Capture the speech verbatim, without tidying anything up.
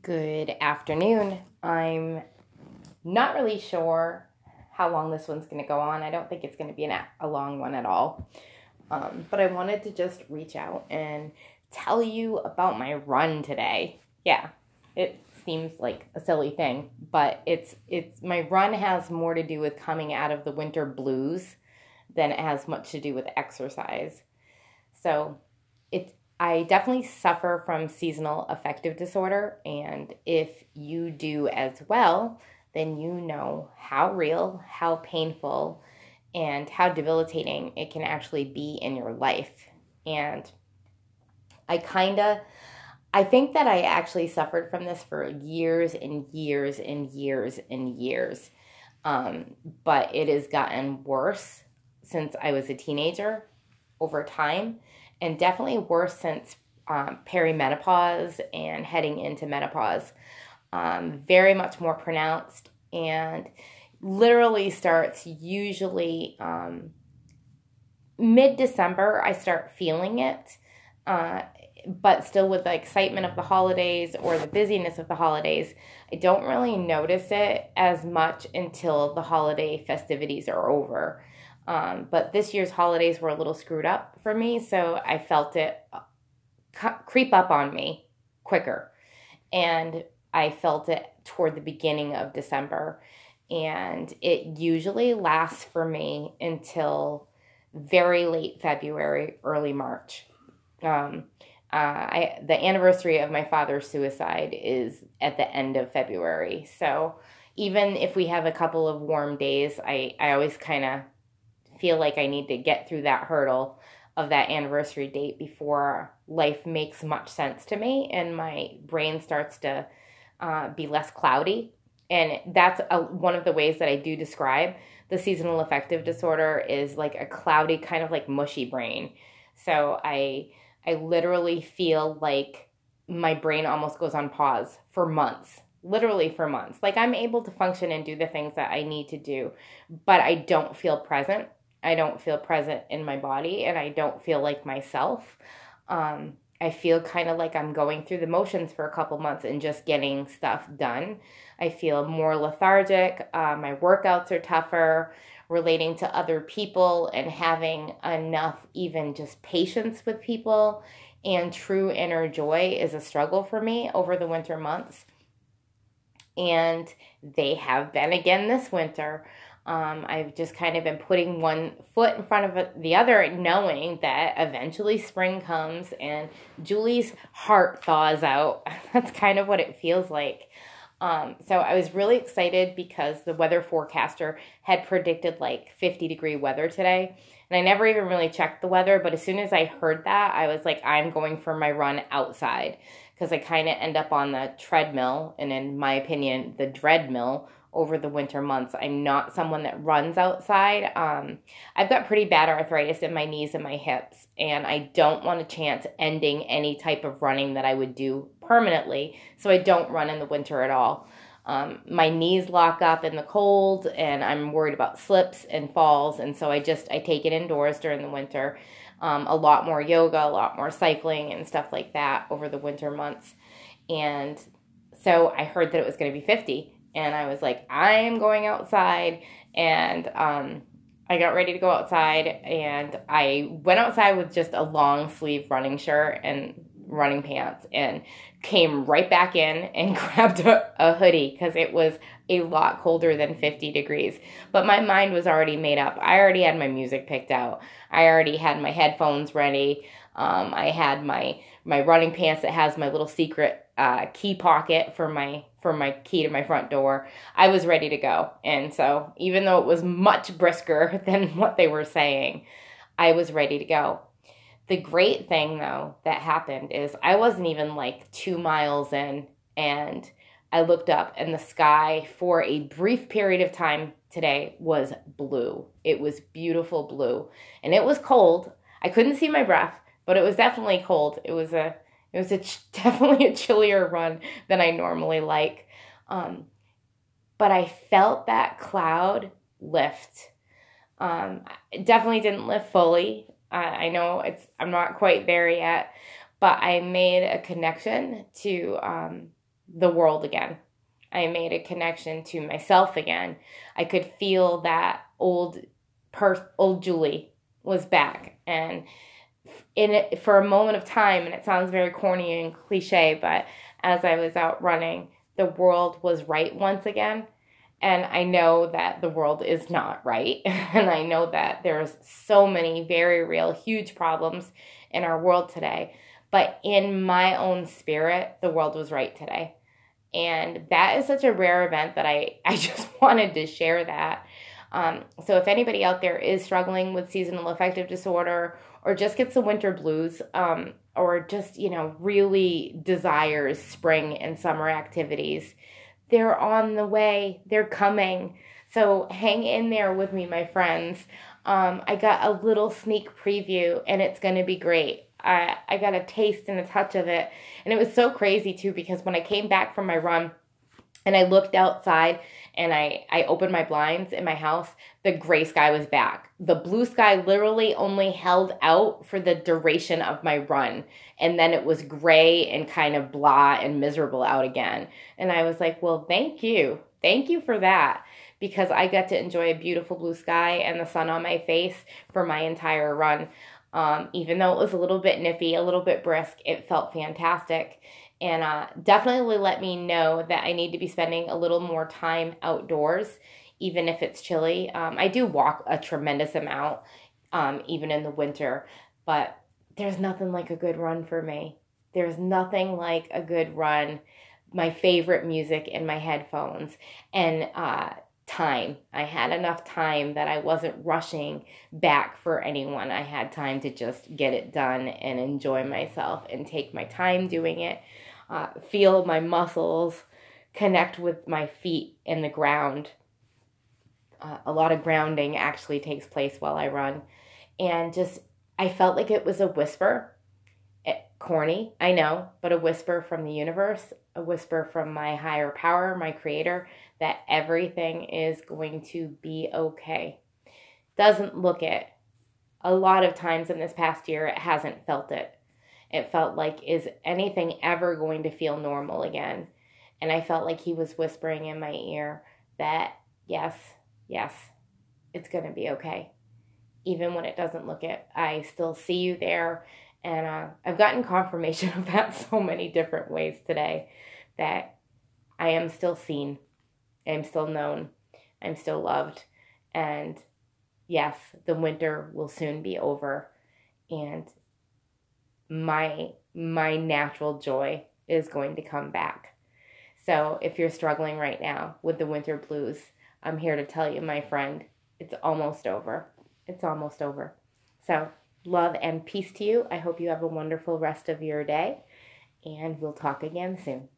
Good afternoon. I'm not really sure how long this one's going to go on. I don't think it's going to be an, a long one at all. Um, but I wanted to just reach out and tell you about my run today. Yeah, it seems like a silly thing, but it's it's my run has more to do with coming out of the winter blues than it has much to do with exercise. So it. I definitely suffer from seasonal affective disorder, and if you do as well, then you know how real, how painful, and how debilitating it can actually be in your life. And I kind of, I think that I actually suffered from this for years and years and years and years, um, but it has gotten worse since I was a teenager over time. And definitely worse since um, perimenopause and heading into menopause. Um, very much more pronounced, and literally starts usually um, mid-December. I start feeling it, uh, but still with the excitement of the holidays or the busyness of the holidays, I don't really notice it as much until the holiday festivities are over. Um, but this year's holidays were a little screwed up for me, so I felt it cu- creep up on me quicker. And I felt it toward the beginning of December. And it usually lasts for me until very late February, early March. Um, uh, I, the anniversary of my father's suicide is at the end of February. So even if we have a couple of warm days, I, I always kind of feel like I need to get through that hurdle of that anniversary date before life makes much sense to me and my brain starts to uh, be less cloudy. And that's a, one of the ways that I do describe the seasonal affective disorder is like a cloudy, kind of like mushy brain. So I I literally feel like my brain almost goes on pause for months. Literally for months. Like I'm able to function and do the things that I need to do, but I don't feel present. I don't feel present in my body, and I don't feel like myself. Um, I feel kind of like I'm going through the motions for a couple months and just getting stuff done. I feel more lethargic. Uh, my workouts are tougher. Relating to other people and having enough even just patience with people and true inner joy is a struggle for me over the winter months. And they have been again this winter. Um, I've just kind of been putting one foot in front of the other, knowing that eventually spring comes and Julie's heart thaws out. That's kind of what it feels like. Um, so I was really excited because the weather forecaster had predicted like fifty degree weather today. And I never even really checked the weather, but as soon as I heard that, I was like, I'm going for my run outside. Because I kind of end up on the treadmill, and in my opinion, the dreadmill over the winter months. I'm not someone that runs outside. Um, I've got pretty bad arthritis in my knees and my hips, and I don't want to chance ending any type of running that I would do permanently, so I don't run in the winter at all. Um, my knees lock up in the cold, and I'm worried about slips and falls, and so I just I take it indoors during the winter. Um, a lot more yoga, a lot more cycling and stuff like that over the winter months. And so I heard that it was going to be fifty, and I was like, I am going outside. And um, I got ready to go outside, and I went outside with just a long sleeve running shirt and running pants, and came right back in and grabbed a, a hoodie because it was a lot colder than fifty degrees. But my mind was already made up. I already had my music picked out. I already had my headphones ready. Um, I had my my running pants that has my little secret uh, key pocket for my for my key to my front door. I was ready to go. And so even though it was much brisker than what they were saying, I was ready to go. The great thing, though, that happened is I wasn't even like two miles in, and I looked up, and the sky for a brief period of time today was blue. It was beautiful blue, and it was cold. I couldn't see my breath, but it was definitely cold. It was a, it was a ch- definitely a chillier run than I normally like, um, but I felt that cloud lift. Um, it definitely didn't lift fully. I know it's I'm not quite there yet, but I made a connection to um, the world again. I made a connection to myself again. I could feel that old per- old Julie was back. And in it, for a moment of time, and it sounds very corny and cliche, but as I was out running, the world was right once again. And I know that the world is not right. And I know that there's so many very real, huge problems in our world today. But in my own spirit, the world was right today. And that is such a rare event that I, I just wanted to share that. Um, so if anybody out there is struggling with seasonal affective disorder, or just gets the winter blues, um, or just, you know, really desires spring and summer activities, they're on the way. They're coming. So hang in there with me, my friends. Um, I got a little sneak preview, and it's going to be great. I, I got a taste and a touch of it. And it was so crazy, too, because when I came back from my run and I looked outside, and I, I opened my blinds in my house, the gray sky was back. The blue sky literally only held out for the duration of my run. And then it was gray and kind of blah and miserable out again. And I was like, well, thank you. Thank you for that. Because I got to enjoy a beautiful blue sky and the sun on my face for my entire run. Um, even though it was a little bit nippy, a little bit brisk, it felt fantastic. And uh, definitely let me know that I need to be spending a little more time outdoors, even if it's chilly. Um, I do walk a tremendous amount, um, even in the winter, but there's nothing like a good run for me. There's nothing like a good run, my favorite music in my headphones, and uh, time. I had enough time that I wasn't rushing back for anyone. I had time to just get it done and enjoy myself and take my time doing it. Uh, feel my muscles, connect with my feet in the ground. Uh, a lot of grounding actually takes place while I run. And just, I felt like it was a whisper. It, corny, I know, but a whisper from the universe, a whisper from my higher power, my creator, that everything is going to be okay. Doesn't look it. A lot of times in this past year, it hasn't felt it. It felt like, is anything ever going to feel normal again? And I felt like he was whispering in my ear that, yes, yes, it's going to be okay. Even when it doesn't look it, I still see you there. And uh, I've gotten confirmation of that so many different ways today, that I am still seen. I'm still known. I'm still loved. And yes, the winter will soon be over. And my my natural joy is going to come back. So if you're struggling right now with the winter blues, I'm here to tell you, my friend, it's almost over. It's almost over. So love and peace to you. I hope you have a wonderful rest of your day, and we'll talk again soon.